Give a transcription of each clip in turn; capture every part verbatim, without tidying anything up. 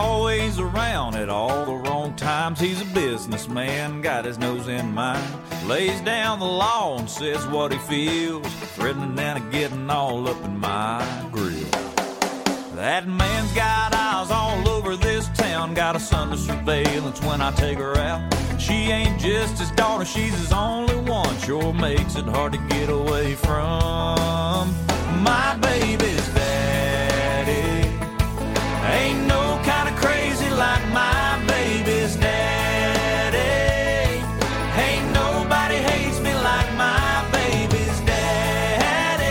always around at all the wrong times. He's a businessman, got his nose in mine. Lays down the law and says what he feels, threatening and getting all up in my grill. That man's got eyes all over this town, got us under surveillance when I take her out. She ain't just his daughter, she's his only one, sure makes it hard to get away from my baby's daddy. Ain't no kind of crazy like my baby's daddy. Ain't nobody hates me like my baby's daddy.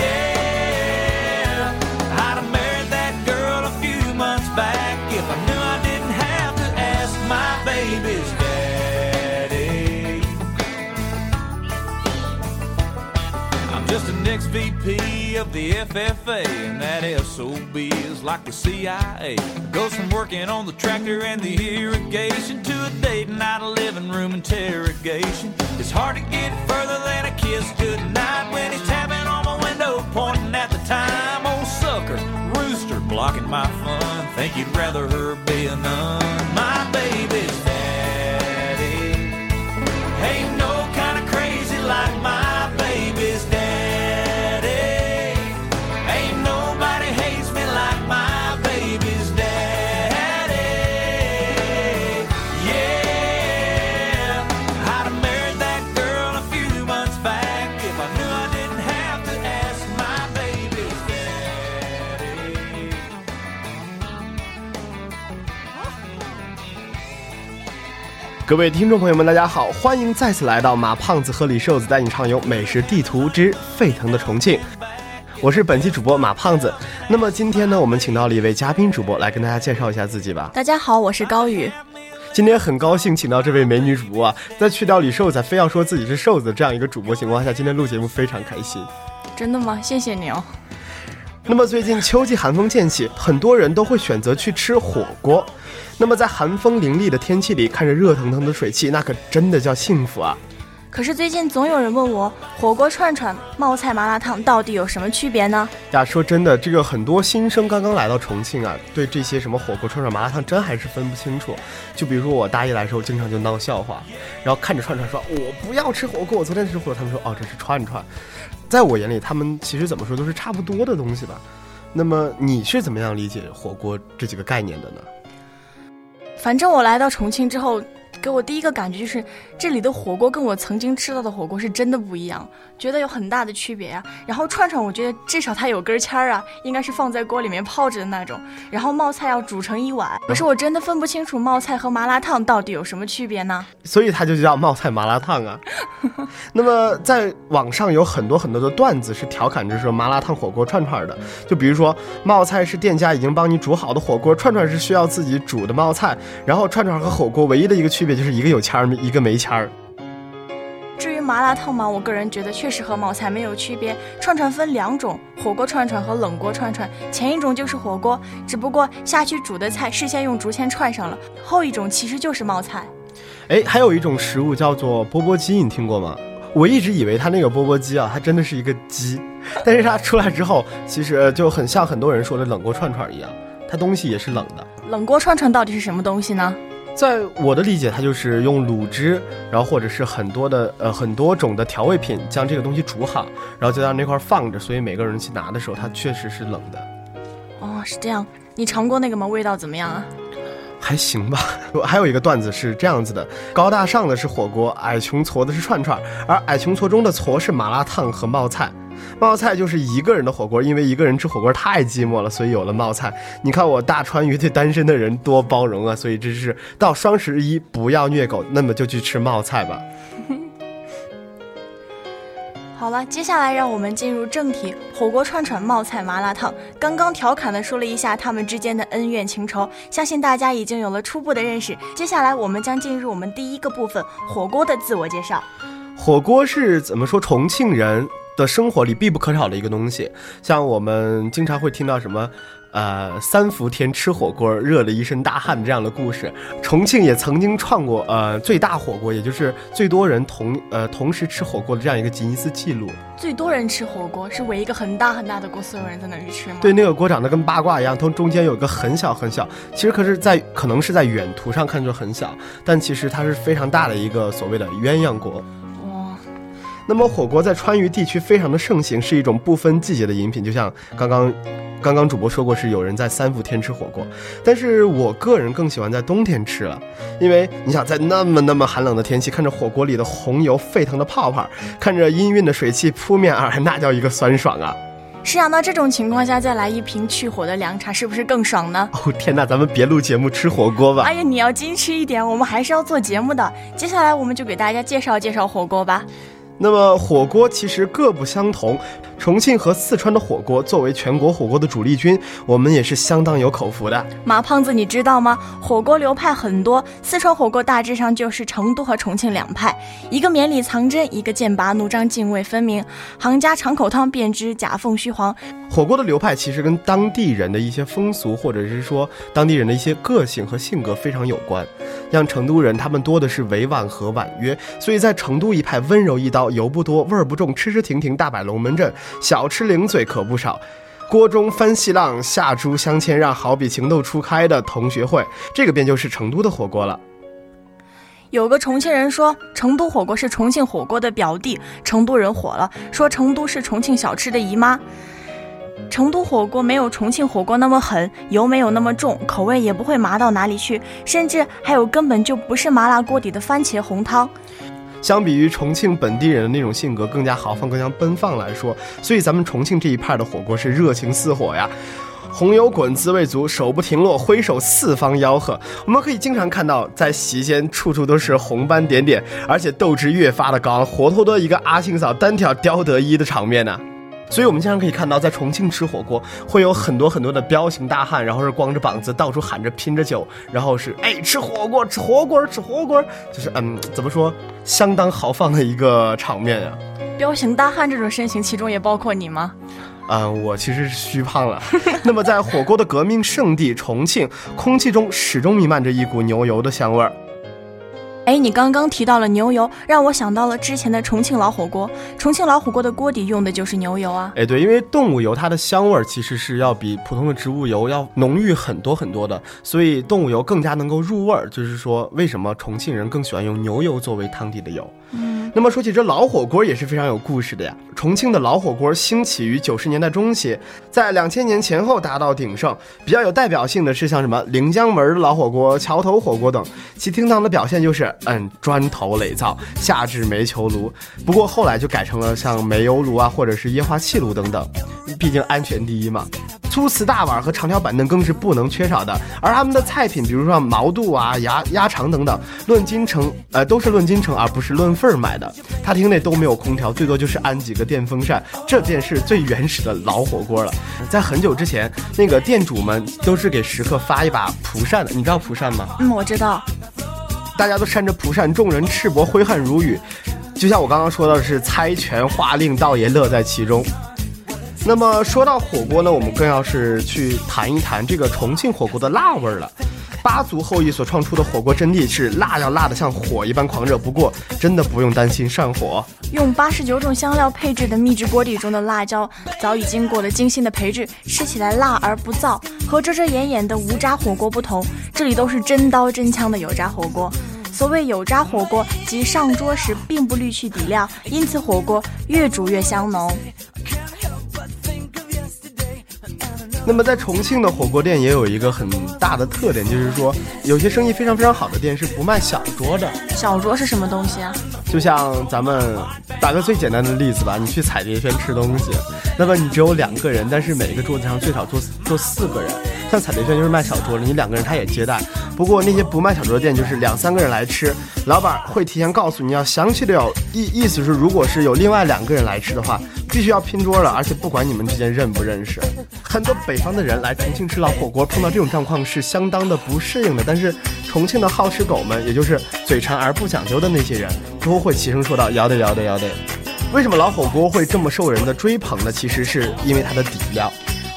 Yeah, I'd have married that girl a few months back if I knew I didn't have to ask my baby's daddy. Just an ex-V P of the F F A, and that S O B is like the C I A. Goes from working on the tractor and the irrigation to a date night living room interrogation. It's hard to get further than a kiss goodnight when he's tapping on my window, pointing at the time. Old sucker, rooster, blocking my fun. Think you'd rather her be a nun. My baby's daddy ain't no kind of crazy like my.各位听众朋友们，大家好，欢迎再次来到马胖子和李瘦子带你畅游美食地图之沸腾的重庆，我是本期主播马胖子。那么今天呢，我们请到了一位嘉宾主播来跟大家介绍一下自己吧。大家好，我是高宇。今天很高兴请到这位美女主播啊，在去掉李瘦子非要说自己是瘦子的这样一个主播情况下，今天录节目非常开心。真的吗？谢谢你哦。那么最近秋季寒风渐起，很多人都会选择去吃火锅。那么在寒风凛冽的天气里，看着热腾腾的水汽，那可真的叫幸福啊！可是最近总有人问我，火锅串串、冒菜麻辣烫到底有什么区别呢？呀，说真的，这个很多新生刚刚来到重庆啊，对这些什么火锅串串、麻辣烫真还是分不清楚。就比如说我大一来的时候，经常就闹笑话，然后看着串串说，我不要吃火锅，我昨天吃火锅，他们说哦，这是串串。在我眼里，他们其实怎么说都是差不多的东西吧。那么你是怎么样理解火锅这几个概念的呢？反正我来到重庆之后，给我第一个感觉就是这里的火锅跟我曾经吃到的火锅是真的不一样，觉得有很大的区别啊。然后串串我觉得至少它有根签儿啊，应该是放在锅里面泡着的那种，然后冒菜要煮成一碗。可是我真的分不清楚冒菜和麻辣烫到底有什么区别呢，所以它就叫冒菜麻辣烫啊。那么在网上有很多很多的段子是调侃着说麻辣烫火锅串串的，就比如说冒菜是店家已经帮你煮好的火锅，串串是需要自己煮的冒菜，然后串串和火锅唯一的一个区别就是一个有签儿，一个没签儿。至于麻辣烫嘛，我个人觉得确实和冒菜没有区别。串串分两种，火锅串串和冷锅串串。前一种就是火锅，只不过下去煮的菜事先用竹签串上了；后一种其实就是冒菜。哎，还有一种食物叫做钵钵鸡，你听过吗？我一直以为它那个钵钵鸡啊，它真的是一个鸡，但是它出来之后，其实就很像很多人说的冷锅串串一样，它东西也是冷的。冷锅串串到底是什么东西呢？在我的理解，它就是用卤汁，然后或者是很多的呃很多种的调味品将这个东西煮好，然后就在那块放着，所以每个人去拿的时候，它确实是冷的。哦，是这样。你尝过那个吗？味道怎么样啊？还行吧。还有一个段子是这样子的：高大上的是火锅，矮穷矬的是串串，而矮穷矬中的矬是麻辣烫和冒菜。冒菜就是一个人的火锅，因为一个人吃火锅太寂寞了，所以有了冒菜。你看我大川渝对单身的人多包容啊，所以这是到双十一不要虐狗，那么就去吃冒菜吧。好了，接下来让我们进入正题，火锅串串、冒菜麻辣烫。刚刚调侃的说了一下他们之间的恩怨情仇，相信大家已经有了初步的认识。接下来我们将进入我们第一个部分，火锅的自我介绍。火锅是怎么说重庆人的生活里必不可少的一个东西，像我们经常会听到什么呃三伏天吃火锅热了一身大汗这样的故事。重庆也曾经创过呃最大火锅，也就是最多人同呃同时吃火锅的这样一个吉尼斯纪录。最多人吃火锅是围一个很大很大的锅，所有人在那里吃吗？对，那个锅长得跟八卦一样，它中间有一个很小很小，其实可是在可能是在远途上看就很小，但其实它是非常大的一个所谓的鸳鸯锅。那么火锅在川渝地区非常的盛行，是一种不分季节的饮品，就像刚刚刚刚主播说过，是有人在三伏天吃火锅，但是我个人更喜欢在冬天吃了，因为你想在那么那么寒冷的天气，看着火锅里的红油沸腾的泡泡，看着氤氲的水汽扑面而来，那叫一个酸爽啊。是啊，那这种情况下再来一瓶去火的凉茶是不是更爽呢？哦天哪，咱们别录节目吃火锅吧。哎呀，你要矜持一点，我们还是要做节目的。接下来我们就给大家介绍介绍火锅吧。那么火锅其实各不相同，重庆和四川的火锅作为全国火锅的主力军，我们也是相当有口福的。马胖子，你知道吗？火锅流派很多，四川火锅大致上就是成都和重庆两派，一个绵里藏针，一个剑拔弩张，泾渭分明。行家尝口汤便知夹缝虚黄。火锅的流派其实跟当地人的一些风俗，或者是说当地人的一些个性和性格非常有关。像成都人，他们多的是委婉和婉约，所以在成都一派温柔一刀，油不多味儿不重，吃吃停停大摆龙门阵，小吃零嘴可不少。锅中翻细浪，下猪相谦让，好比情窦初开的同学会，这个便就是成都的火锅了。有个重庆人说成都火锅是重庆火锅的表弟，成都人火了，说成都是重庆小吃的姨妈。成都火锅没有重庆火锅那么狠，油没有那么重，口味也不会麻到哪里去，甚至还有根本就不是麻辣锅底的番茄红汤。相比于重庆本地人的那种性格更加豪放更加奔放来说，所以咱们重庆这一派的火锅是热情似火呀，红油滚，滋味足，手不停落，挥手四方吆喝。我们可以经常看到在席间处处都是红斑点点，而且斗志越发的高，活脱脱一个阿庆嫂单挑刁德一的场面呢、啊。所以我们经常可以看到在重庆吃火锅会有很多很多的彪形大汉，然后是光着膀子到处喊着拼着酒，然后是哎吃火锅吃火锅吃火锅，就是嗯怎么说，相当豪放的一个场面啊。彪形大汉这种身形其中也包括你吗？嗯，我其实是虚胖了。那么在火锅的革命圣地重庆，空气中始终弥漫着一股牛油的香味儿。哎，你刚刚提到了牛油，让我想到了之前的重庆老火锅。重庆老火锅的锅底用的就是牛油啊。哎，对，因为动物油它的香味其实是要比普通的植物油要浓郁很多很多的，所以动物油更加能够入味，就是说为什么重庆人更喜欢用牛油作为汤底的油。嗯，那么说起这老火锅也是非常有故事的呀。重庆的老火锅兴起于九十年代中期，在两千年前后达到鼎盛。比较有代表性的是像什么临江门老火锅、桥头火锅等，其厅堂的表现就是嗯，砖头垒灶，下至煤球炉，不过后来就改成了像煤油炉啊，或者是液化气炉等等，毕竟安全第一嘛。粗瓷大碗和长条板凳更是不能缺少的，而他们的菜品，比如说毛肚啊、鸭鸭肠等等，论斤称，呃，都是论斤称而不是论份买的。大厅内都没有空调，最多就是安几个电风扇，这便是最原始的老火锅了。在很久之前，那个店主们都是给食客发一把蒲扇的，你知道蒲扇吗？嗯，我知道。大家都扇着蒲扇，众人赤膊，挥汗如雨，就像我刚刚说到的是猜拳画令，倒也乐在其中。那么说到火锅呢，我们更要是去谈一谈这个重庆火锅的辣味了。八族后裔所创出的火锅真谛是辣要辣得像火一般狂热，不过真的不用担心上火。用八十九种香料配置的秘制锅底中的辣椒早已经过了精心的培制，吃起来辣而不燥。和遮遮掩掩的无渣火锅不同，这里都是真刀真枪的有渣火锅。所谓有渣火锅，即上桌时并不滤去底料，因此火锅越煮越香浓。那么在重庆的火锅店也有一个很大的特点，就是说有些生意非常非常好的店是不卖小桌的。小桌是什么东西啊？就像咱们打个最简单的例子吧，你去彩蝶轩吃东西，那么你只有两个人，但是每一个桌子上最少坐坐四个人。像彩蝶轩就是卖小桌的，你两个人他也接待。不过那些不卖小桌的店就是两三个人来吃，老板会提前告诉你要详细的有意意思是，如果是有另外两个人来吃的话，必须要拼桌了，而且不管你们之间认不认识。很多北方的人来重庆吃老火锅，碰到这种状况是相当的不适应的。但是重庆的好吃狗们，也就是嘴馋而不讲究的那些人，都会齐声说道：“摇得摇得摇得。”为什么老火锅会这么受人的追捧呢？其实是因为它的底料。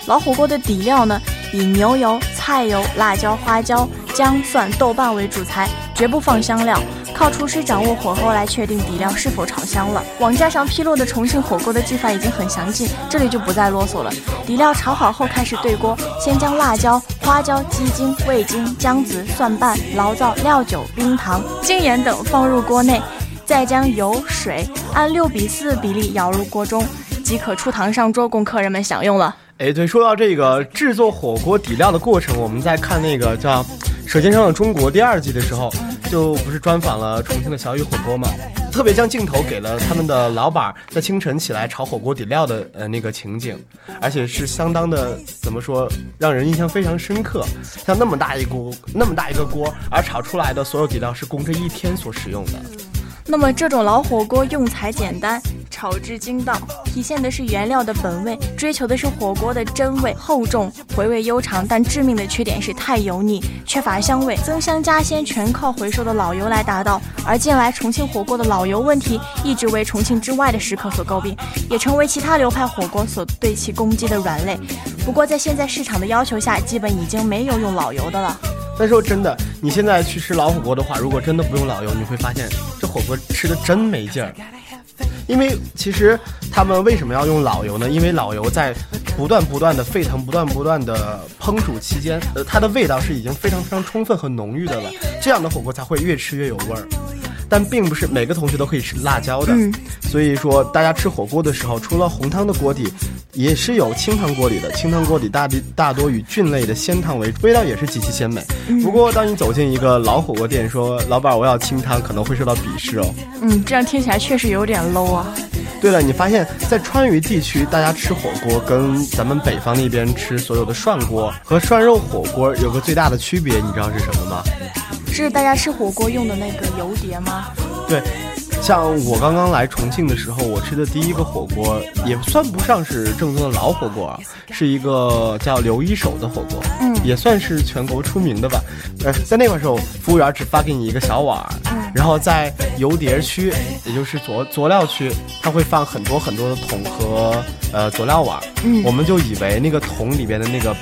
老火锅的底料呢，以牛油、菜油、辣椒、花椒、姜、蒜、豆瓣为主材，绝不放香料，靠厨师掌握火候来确定底料是否炒香了。网站上披露的重庆火锅的技法已经很详尽，这里就不再啰嗦了。底料炒好后开始对锅，先将辣椒、花椒、鸡精、味精、姜子、蒜瓣、醪糟、料酒、冰糖、精盐等放入锅内，再将油、水按六比四比例舀入锅中，即可出膛上桌供客人们享用了。哎，对，说到这个制作火锅底料的过程，我们在看那个叫《舌尖上的中国》第二季的时候，就不是专访了重庆的小雨火锅嘛，特别将镜头给了他们的老板在清晨起来炒火锅底料的呃那个情景，而且是相当的怎么说，让人印象非常深刻。像那么大一锅那么大一个锅，而炒出来的所有底料是供这一天所使用的。那么这种老火锅用材简单，炒制精到，体现的是原料的本味，追求的是火锅的真味厚重，回味悠长。但致命的缺点是太油腻，缺乏香味，增香加鲜全靠回收的老油来达到。而近来重庆火锅的老油问题一直为重庆之外的食客所诟病，也成为其他流派火锅所对其攻击的软肋。不过在现在市场的要求下，基本已经没有用老油的了。但说真的，你现在去吃老火锅的话，如果真的不用老油，你会发现这火锅吃的真没劲儿。因为其实他们为什么要用老油呢？因为老油在不断不断的沸腾、不断不断的烹煮期间，呃，它的味道是已经非常非常充分和浓郁的了，这样的火锅才会越吃越有味儿。但并不是每个同学都可以吃辣椒的，嗯、所以说大家吃火锅的时候，除了红汤的锅底，也是有清汤锅底的。清汤锅底大大多以菌类的鲜汤为主，味道也是极其鲜美。嗯、不过当你走进一个老火锅店说老板我要清汤，可能会受到鄙视哦。嗯，这样听起来确实有点 low 啊。对了，你发现在川渝地区大家吃火锅跟咱们北方那边吃所有的涮锅和涮肉火锅有个最大的区别，你知道是什么吗？是大家吃火锅用的那个油碟吗？对，像我刚刚来重庆的时候，我吃的第一个火锅也算不上是正宗的老火锅，是一个叫刘一手的火锅，嗯，也算是全国出名的吧。呃，在那块时候，服务员只发给你一个小碗，嗯，然后在油碟区，也就是佐佐料区，他会放很多很多的桶和呃佐料碗，嗯，我们就以为那个桶里边的那个。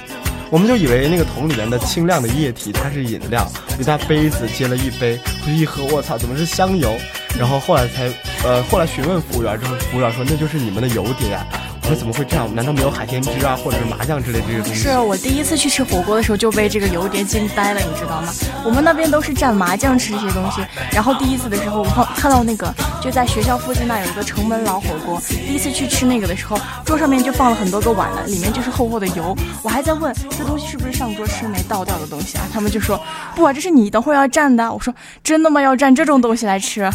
我们就以为那个桶里面的清亮的液体它是饮料，就拿杯子接了一杯，回去一喝，我操，怎么是香油？然后后来才，呃，后来询问服务员之后，服务员说那就是你们的油碟啊。我说怎么会这样？难道没有海鲜汁啊，或者是麻酱之类这些东西？是我第一次去吃火锅的时候就被这个油碟惊呆了，你知道吗？我们那边都是蘸麻酱吃这些东西。然后第一次的时候，我看到那个就在学校附近那有一个城门老火锅，第一次去吃那个的时候，桌上面就放了很多个碗了，里面就是厚厚的油。我还在问这东西是不是上桌吃没倒掉的东西啊？他们就说不啊，这是你等会儿要蘸的。我说真的吗？要蘸这种东西来吃？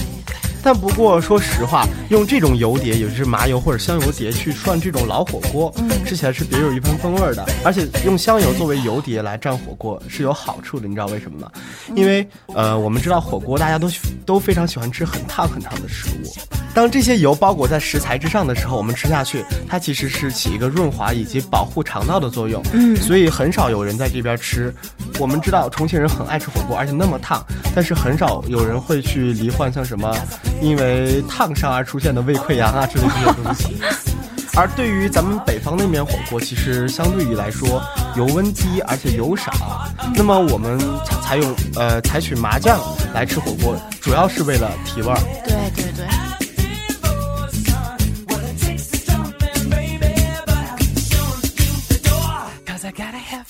但不过说实话，用这种油碟，也就是麻油或者香油碟去涮这种老火锅，吃起来是别有一番风味的。而且用香油作为油碟来蘸火锅是有好处的，你知道为什么吗？因为呃，我们知道火锅大家都都非常喜欢吃很烫很烫的食物，当这些油包裹在食材之上的时候，我们吃下去，它其实是起一个润滑以及保护肠道的作用。嗯，所以很少有人在这边吃。我们知道重庆人很爱吃火锅，而且那么烫，但是很少有人会去罹患像什么因为烫伤而出现的胃溃疡啊之类的东西。而对于咱们北方那边火锅，其实相对于来说油温低，而且油少，那么我们采用呃采取麻酱来吃火锅，主要是为了提味儿。对对对。I gotta have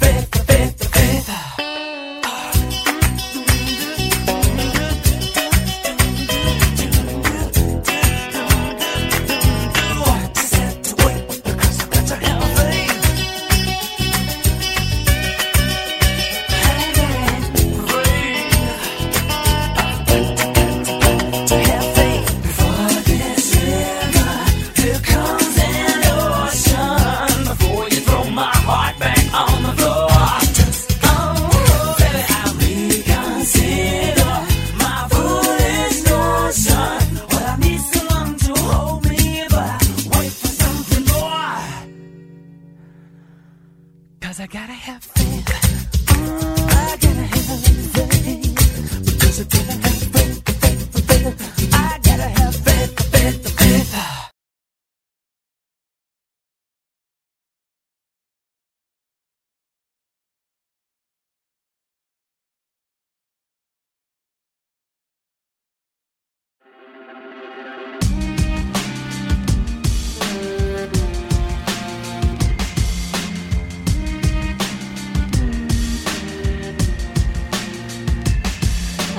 faith, faith, faith.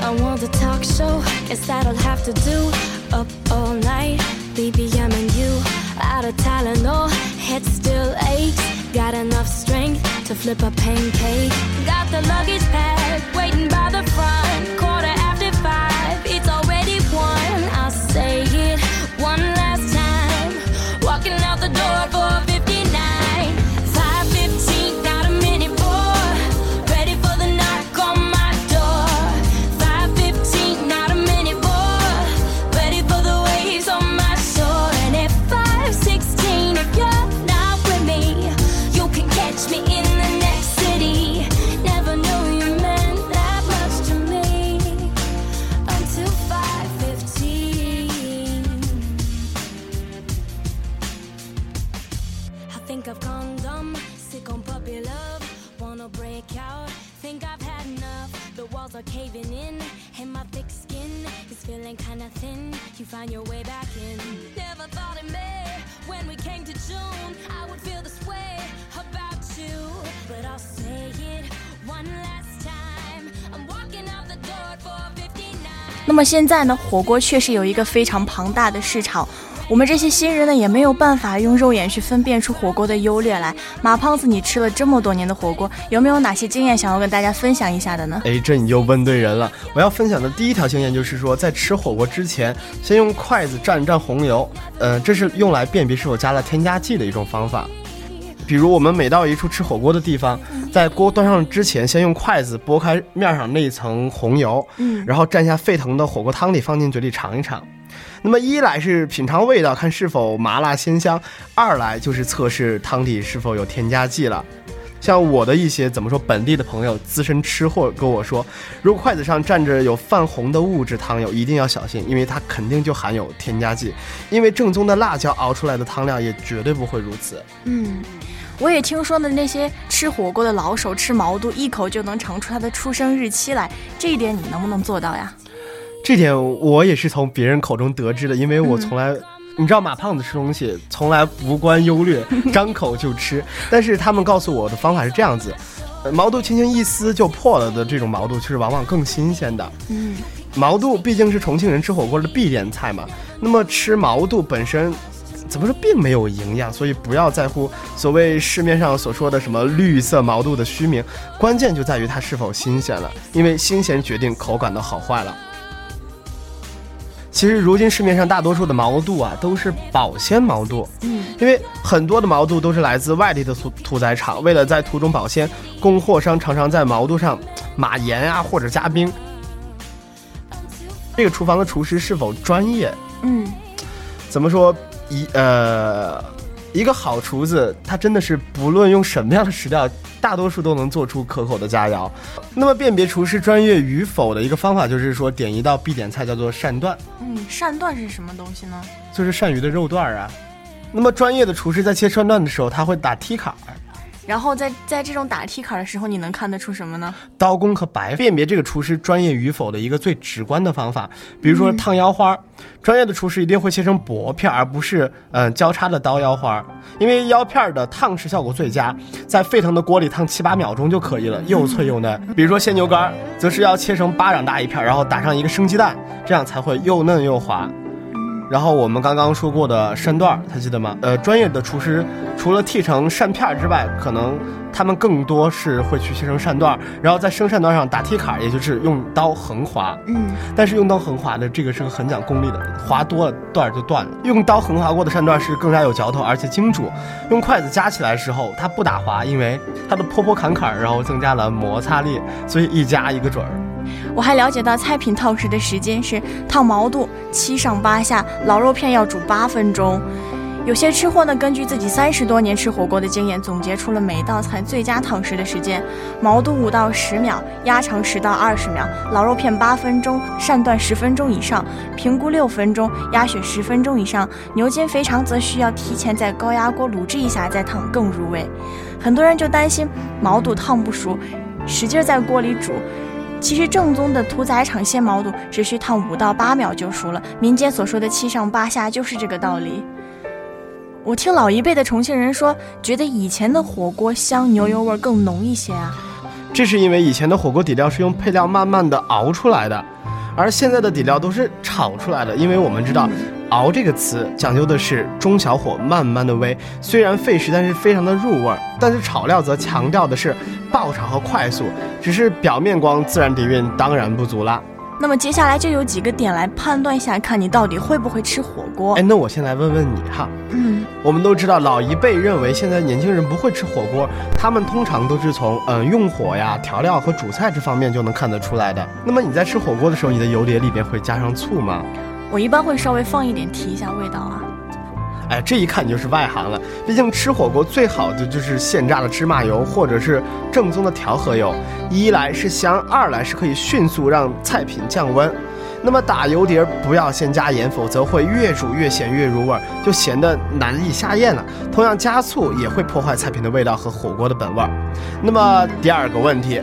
I want a talk show, guess that'll have to do. Up all night, B B M and you. Out of Tylenol, head still aches. Got enough strength to flip a pancake. Got the luggage packed, waiting by the front. Quarter after five, it's already one. I'll say it one last time. Walking out the door at four fifty-nine. five fifteen, got a minute more. Ready for the knock on my door. five fifteen, not a minute more. Ready for the waves on my shore. And at five sixteen, if you're not with me, you can catch me in the next city. Never knew you meant that much to me until five fifteen. I think I've gone dumb, sick on puppy love. Wanna break out, think I've had enough. The walls are caving in, and my thick skin is feeling kinda thin. You find your way back in. Never thought in May, when we came to June, I would feel this way about you. But I'll say it one last time. I'm walking out the door at four fifty-nine. 那么现在呢，火锅确实有一个非常庞大的市场，我们这些新人呢也没有办法用肉眼去分辨出火锅的优劣来。马胖子，你吃了这么多年的火锅，有没有哪些经验想要跟大家分享一下的呢？哎，这你就问对人了。我要分享的第一条经验就是说，在吃火锅之前，先用筷子蘸一蘸红油，呃，这是用来辨别是否加了添加剂的一种方法。比如我们每到一处吃火锅的地方，在锅端上之前，先用筷子拨开面上那一层红油，嗯，然后蘸下沸腾的火锅汤里，放进嘴里尝一尝。那么一来是品尝味道，看是否麻辣鲜香；二来就是测试汤底是否有添加剂了。像我的一些怎么说本地的朋友，资深吃货跟我说，如果筷子上蘸着有泛红的物质汤油，一定要小心，因为它肯定就含有添加剂。因为正宗的辣椒熬出来的汤料也绝对不会如此。嗯，我也听说的那些吃火锅的老手吃毛肚，一口就能尝出它的出生日期来，这一点你能不能做到呀？这点我也是从别人口中得知的，因为我从来、嗯、你知道马胖子吃东西从来无关优劣，张口就吃。但是他们告诉我的方法是这样子，毛肚轻轻一撕就破了的这种毛肚就是往往更新鲜的。嗯，毛肚毕竟是重庆人吃火锅的必点菜嘛，那么吃毛肚本身怎么说并没有营养，所以不要在乎所谓市面上所说的什么绿色毛肚的虚名，关键就在于它是否新鲜了，因为新鲜决定口感的好坏了。其实如今市面上大多数的毛肚啊都是保鲜毛肚，嗯，因为很多的毛肚都是来自外地的屠宰场，为了在途中保鲜，供货商常常在毛肚上码盐啊或者加冰。这个厨房的厨师是否专业？嗯，怎么说一呃一个好厨子，他真的是不论用什么样的食料，大多数都能做出可口的佳肴。那么辨别厨师专业与否的一个方法就是说，点一道必点菜叫做鳝段。嗯，鳝段是什么东西呢？就是鳝鱼的肉段啊。那么专业的厨师在切鳝段的时候，他会打剔坎，然后在在这种打剔坎的时候，你能看得出什么呢？刀工和白。辨别这个厨师专业与否的一个最直观的方法，比如说烫腰花、嗯、专业的厨师一定会切成薄片，而不是嗯、呃、交叉的刀腰花，因为腰片的烫式效果最佳，在沸腾的锅里烫七八秒钟就可以了，又脆又嫩、嗯、比如说鲜牛肝则是要切成巴掌大一片，然后打上一个生鸡蛋，这样才会又嫩又滑。然后我们刚刚说过的鳝段还记得吗？呃，专业的厨师除了剔成鳝片之外，可能他们更多是会去切成鳝段，然后在生鳝段上打剔坎，也就是用刀横划。嗯，但是用刀横划的这个是很讲功力的，划多了段就断了。用刀横划过的鳝段是更加有嚼头，而且精煮。用筷子夹起来的时候，它不打滑，因为它的坡坡坎坎，然后增加了摩擦力，所以一夹一个准儿。我还了解到菜品烫时的时间是烫毛肚七上八下，老肉片要煮八分钟，有些吃货呢，根据自己三十多年吃火锅的经验，总结出了每道菜最佳烫食的时间：毛肚五到十秒，鸭肠十到二十秒，老肉片八分钟，扇段十分钟以上，平菇六分钟，鸭血十分钟以上，牛筋肥肠则需要提前在高压锅卤制一下再烫更入味。很多人就担心毛肚烫不熟，使劲在锅里煮。其实正宗的屠宰场鲜毛肚只需烫五到八秒就熟了，民间所说的七上八下就是这个道理。我听老一辈的重庆人说，觉得以前的火锅香牛油味更浓一些啊。这是因为以前的火锅底料是用配料慢慢的熬出来的，而现在的底料都是炒出来的。因为我们知道、嗯、熬这个词讲究的是中小火慢慢的煨，虽然费时但是非常的入味，但是炒料则强调的是爆炒和快速，只是表面光自然底蕴当然不足啦。那么接下来就有几个点来判断一下，看你到底会不会吃火锅。哎，那我先来问问你哈，嗯，我们都知道老一辈认为现在年轻人不会吃火锅，他们通常都是从嗯、呃、用火呀、调料和主菜这方面就能看得出来的。那么你在吃火锅的时候，你的油碟里边会加上醋吗？我一般会稍微放一点，提一下味道啊。哎，这一看你就是外行了，毕竟吃火锅最好的就是现榨的芝麻油或者是正宗的调和油，一来是香，二来是可以迅速让菜品降温。那么打油碟不要先加盐，否则会越煮越咸越入味，就咸得难以下咽了。同样加醋也会破坏菜品的味道和火锅的本味。那么第二个问题，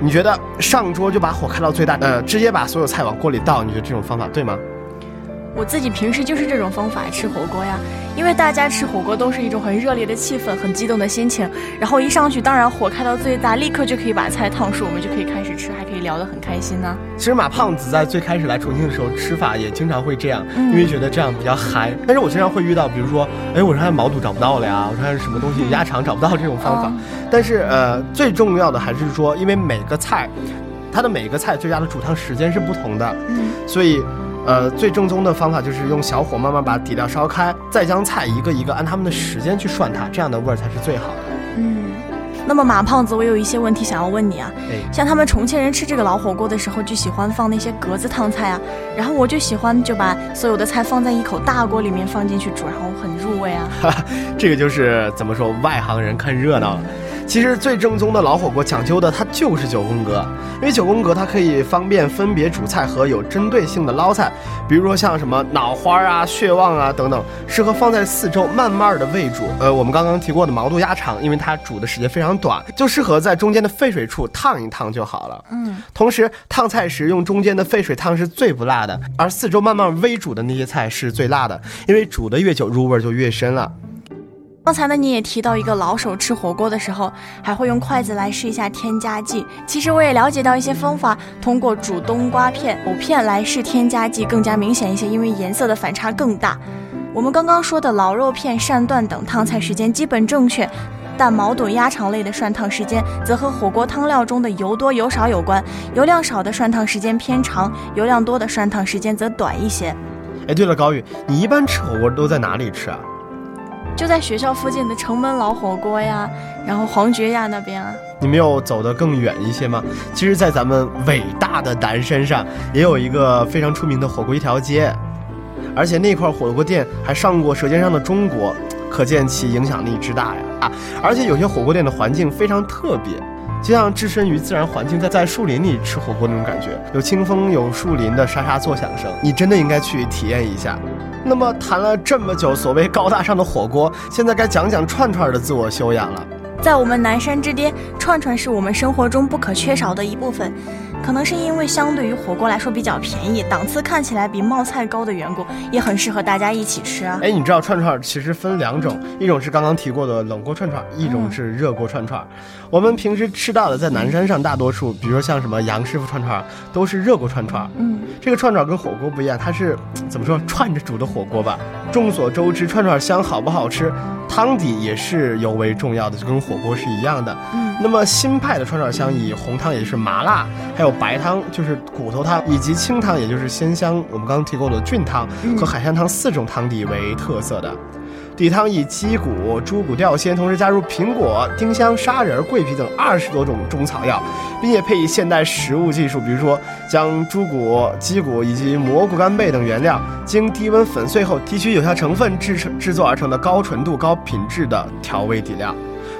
你觉得上桌就把火开到最大，呃，直接把所有菜往锅里倒，你觉得这种方法对吗？我自己平时就是这种方法吃火锅呀，因为大家吃火锅都是一种很热烈的气氛，很激动的心情，然后一上去当然火开到最大，立刻就可以把菜烫熟，我们就可以开始吃，还可以聊得很开心呢、啊、其实马胖子在最开始来重庆的时候吃法也经常会这样、嗯、因为觉得这样比较嗨。但是我经常会遇到比如说哎，我上毛肚找不到了呀，我上什么东西鸭肠找不到这种方法、嗯、但是呃，最重要的还是说因为每个菜它的每个菜最佳的煮汤时间是不同的、嗯、所以呃，最正宗的方法就是用小火慢慢把底料烧开，再将菜一个一个按他们的时间去涮它，这样的味儿才是最好的。嗯，那么马胖子，我有一些问题想要问你啊、哎、像他们重庆人吃这个老火锅的时候就喜欢放那些格子烫菜啊，然后我就喜欢就把所有的菜放在一口大锅里面放进去煮，然后很入味啊。哈哈，这个就是怎么说，外行人看热闹了。其实最正宗的老火锅讲究的它就是九宫格，因为九宫格它可以方便分别煮菜和有针对性的捞菜，比如说像什么脑花啊、血旺啊等等，适合放在四周慢慢的煨煮。呃，我们刚刚提过的毛肚鸭肠，因为它煮的时间非常短，就适合在中间的沸水处烫一烫就好了。嗯，同时烫菜时用中间的沸水烫是最不辣的，而四周慢慢煨煮的那些菜是最辣的，因为煮的越久入味就越深了。刚才呢，你也提到一个老手吃火锅的时候还会用筷子来试一下添加剂，其实我也了解到一些方法，通过煮冬瓜片、藕片来试添加剂更加明显一些，因为颜色的反差更大。我们刚刚说的老肉片、扇段等烫菜时间基本正确，但毛肚鸭肠类的涮烫时间则和火锅汤料中的油多油少有关，油量少的涮烫时间偏长，油量多的涮烫时间则短一些。哎，对了，高宇，你一般吃火锅都在哪里吃啊？就在学校附近的城门老火锅呀，然后黄爵亚那边啊。你们又走得更远一些吗？其实在咱们伟大的南山上也有一个非常出名的火锅一条街，而且那块火锅店还上过《舌尖上的中国》，可见其影响力之大呀。啊，而且有些火锅店的环境非常特别，就像置身于自然环境，在在树林里吃火锅那种感觉，有清风，有树林的沙沙作响声，你真的应该去体验一下。那么谈了这么久所谓高大上的火锅，现在该讲讲串串的自我修养了。在我们南山之巅，串串是我们生活中不可缺少的一部分，可能是因为相对于火锅来说比较便宜，档次看起来比冒菜高的缘故，也很适合大家一起吃啊。哎，你知道串串其实分两种，一种是刚刚提过的冷锅串串，一种是热锅串串、嗯、我们平时吃到的在南山上大多数，比如说像什么杨师傅串串都是热锅串串。嗯，这个串串跟火锅不一样，它是怎么说，串着煮的火锅吧。众所周知，串串香好不好吃，汤底也是尤为重要的，就跟火锅是一样的、嗯、那么新派的串串香以红汤也就是麻辣，还有白汤就是骨头汤，以及清汤也就是鲜香我们刚刚提过的菌汤和海鲜汤四种汤底为特色的。底汤以鸡骨、猪骨吊鲜，同时加入苹果、丁香、砂仁、桂皮等二十多种中草药，并且配以现代食物技术，比如说将猪骨、鸡骨以及蘑菇、干贝等原料经低温粉碎后，提取有效成分制制作而成的高纯度、高品质的调味底料，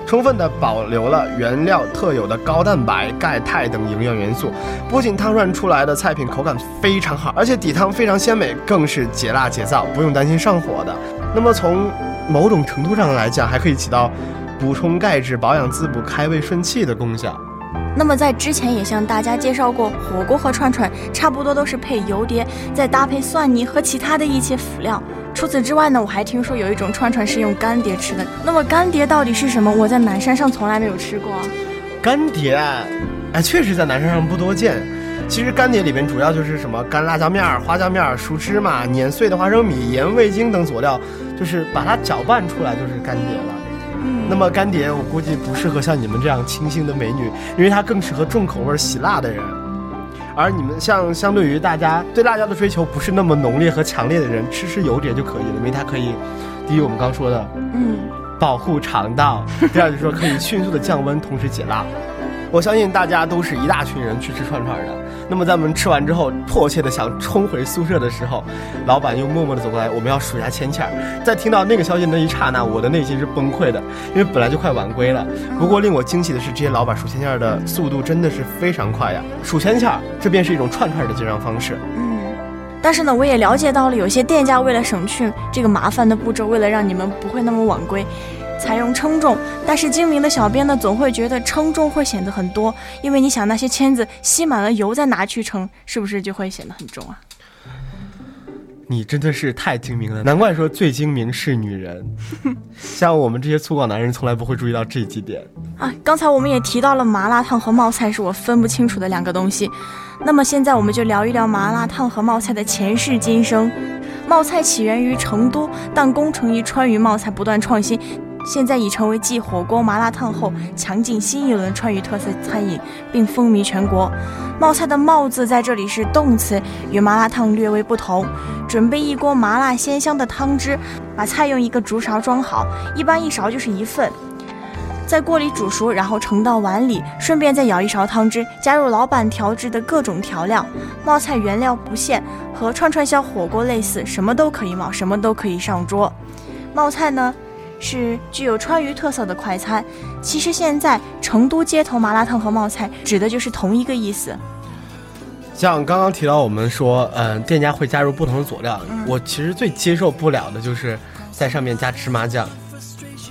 充分的保留了原料特有的高蛋白、钙、钛等营养元素，不仅汤涮出来的菜品口感非常好，而且底汤非常鲜美，更是解辣解燥，不用担心上火的。那么从某种程度上来讲，还可以起到补充钙质、保养滋补、开胃顺气的功效。那么在之前也向大家介绍过，火锅和串串差不多都是配油碟，再搭配蒜泥和其他的一些辅料。除此之外呢，我还听说有一种串串是用干碟吃的。那么干碟到底是什么？我在南山上从来没有吃过啊。干碟，哎，确实在南山上不多见。其实干碟里面主要就是什么干辣椒面、花椒面、熟芝麻、碾碎的花生米、盐、味精等佐料，就是把它搅拌出来就是干碟了。那么干碟我估计不适合像你们这样清新的美女，因为它更适合重口味喜辣的人。而你们像相对于大家对辣椒的追求不是那么浓烈和强烈的人，吃吃油碟就可以了，因为它可以，第一我们刚说的，嗯，保护肠道；第二就是说可以迅速的降温，同时解辣。我相信大家都是一大群人去吃串串的，那么在我们吃完之后迫切的想冲回宿舍的时候，老板又默默的走过来，我们要数一下钱钱。在听到那个消息那一刹那，我的内心是崩溃的，因为本来就快晚归了。不过令我惊喜的是，这些老板数钱钱的速度真的是非常快呀！数钱钱，这便是一种串串的结账方式。嗯，但是呢，我也了解到了，有些店家为了省去这个麻烦的步骤，为了让你们不会那么晚归，采用称重，但是精明的小编呢，总会觉得称重会显得很多，因为你想那些签子吸满了油再拿去称，是不是就会显得很重啊？你真的是太精明了，难怪说最精明是女人。像我们这些粗犷男人从来不会注意到这几点啊。刚才我们也提到了麻辣烫和冒菜是我分不清楚的两个东西，那么现在我们就聊一聊麻辣烫和冒菜的前世今生。冒菜起源于成都，但宫城一川渝冒菜不断创新，现在已成为继火锅、麻辣烫后强劲新一轮川渝特色餐饮，并风靡全国。冒菜的冒字在这里是动词，与麻辣烫略微不同。准备一锅麻辣鲜香的汤汁，把菜用一个竹勺装好，一般一勺就是一份，在锅里煮熟，然后盛到碗里，顺便再舀一勺汤汁，加入老板调制的各种调料。冒菜原料不限，和串串香火锅类似，什么都可以冒，什么都可以上桌。冒菜呢是具有川渝特色的快餐，其实现在成都街头麻辣烫和冒菜指的就是同一个意思。像刚刚提到我们说，嗯、呃，店家会加入不同的佐料，嗯、我其实最接受不了的就是在上面加芝麻酱。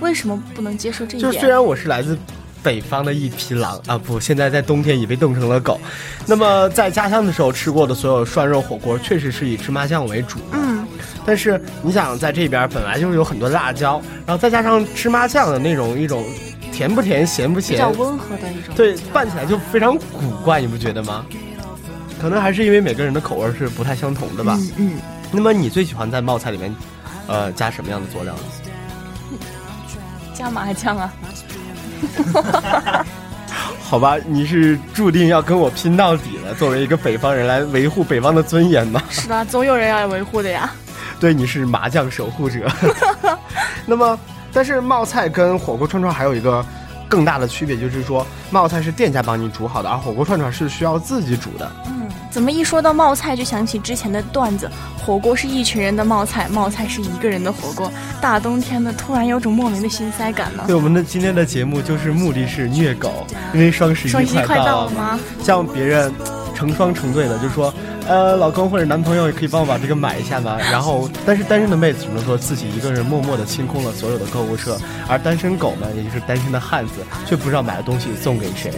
为什么不能接受这一点？就虽然我是来自北方的一匹狼啊，不，现在在冬天已被冻成了狗。那么在家乡的时候吃过的所有涮肉火锅，确实是以芝麻酱为主。嗯，但是你想在这边本来就是有很多辣椒，然后再加上芝麻酱的那种一种甜不甜咸不咸，比较温和的一种，对，拌起来就非常古怪，你不觉得吗？可能还是因为每个人的口味是不太相同的吧。 嗯, 嗯那么你最喜欢在冒菜里面呃加什么样的佐料呢？加麻酱啊。好吧，你是注定要跟我拼到底了，作为一个北方人来维护北方的尊严吗？是的，总有人要维护的呀。对，你是麻将守护者。那么但是冒菜跟火锅串串还有一个更大的区别，就是说冒菜是店家帮你煮好的，而火锅串串是需要自己煮的。嗯，怎么一说到冒菜就想起之前的段子，火锅是一群人的冒菜，冒菜是一个人的火锅，大冬天的突然有种莫名的心塞感呢。对，我们的今天的节目就是目的是虐狗，因为双十一快到了吗？像别人成双成对的就说，呃，老公或者男朋友也可以帮我把这个买一下吧。然后，但是单身的妹子只能说自己一个人默默地清空了所有的购物车，而单身狗们，也就是单身的汉子，却不知道买的东西送给谁。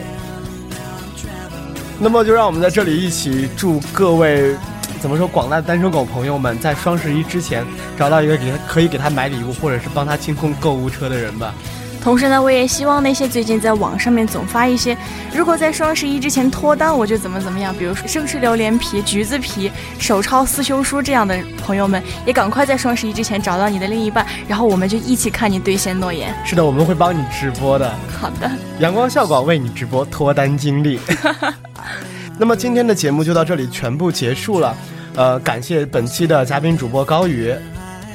那么，就让我们在这里一起祝各位，怎么说，广大的单身狗朋友们，在双十一之前找到一个给他可以给他买礼物，或者是帮他清空购物车的人吧。同时呢，我也希望那些最近在网上面总发一些如果在双十一之前脱单我就怎么怎么样，比如说生吃榴莲皮、橘子皮、手抄思修书这样的朋友们，也赶快在双十一之前找到你的另一半，然后我们就一起看你兑现诺言。是的，我们会帮你直播的。好的，阳光笑广为你直播脱单经历。那么今天的节目就到这里全部结束了，呃，感谢本期的嘉宾主播高宇。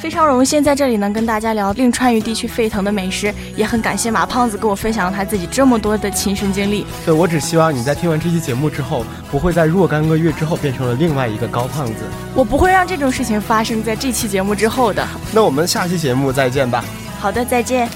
非常荣幸在这里能跟大家聊令川渝地区沸腾的美食，也很感谢马胖子跟我分享了他自己这么多的亲身经历。对，我只希望你在听完这期节目之后，不会在若干个月之后变成了另外一个高胖子。我不会让这种事情发生在这期节目之后的。那我们下期节目再见吧。好的，再见。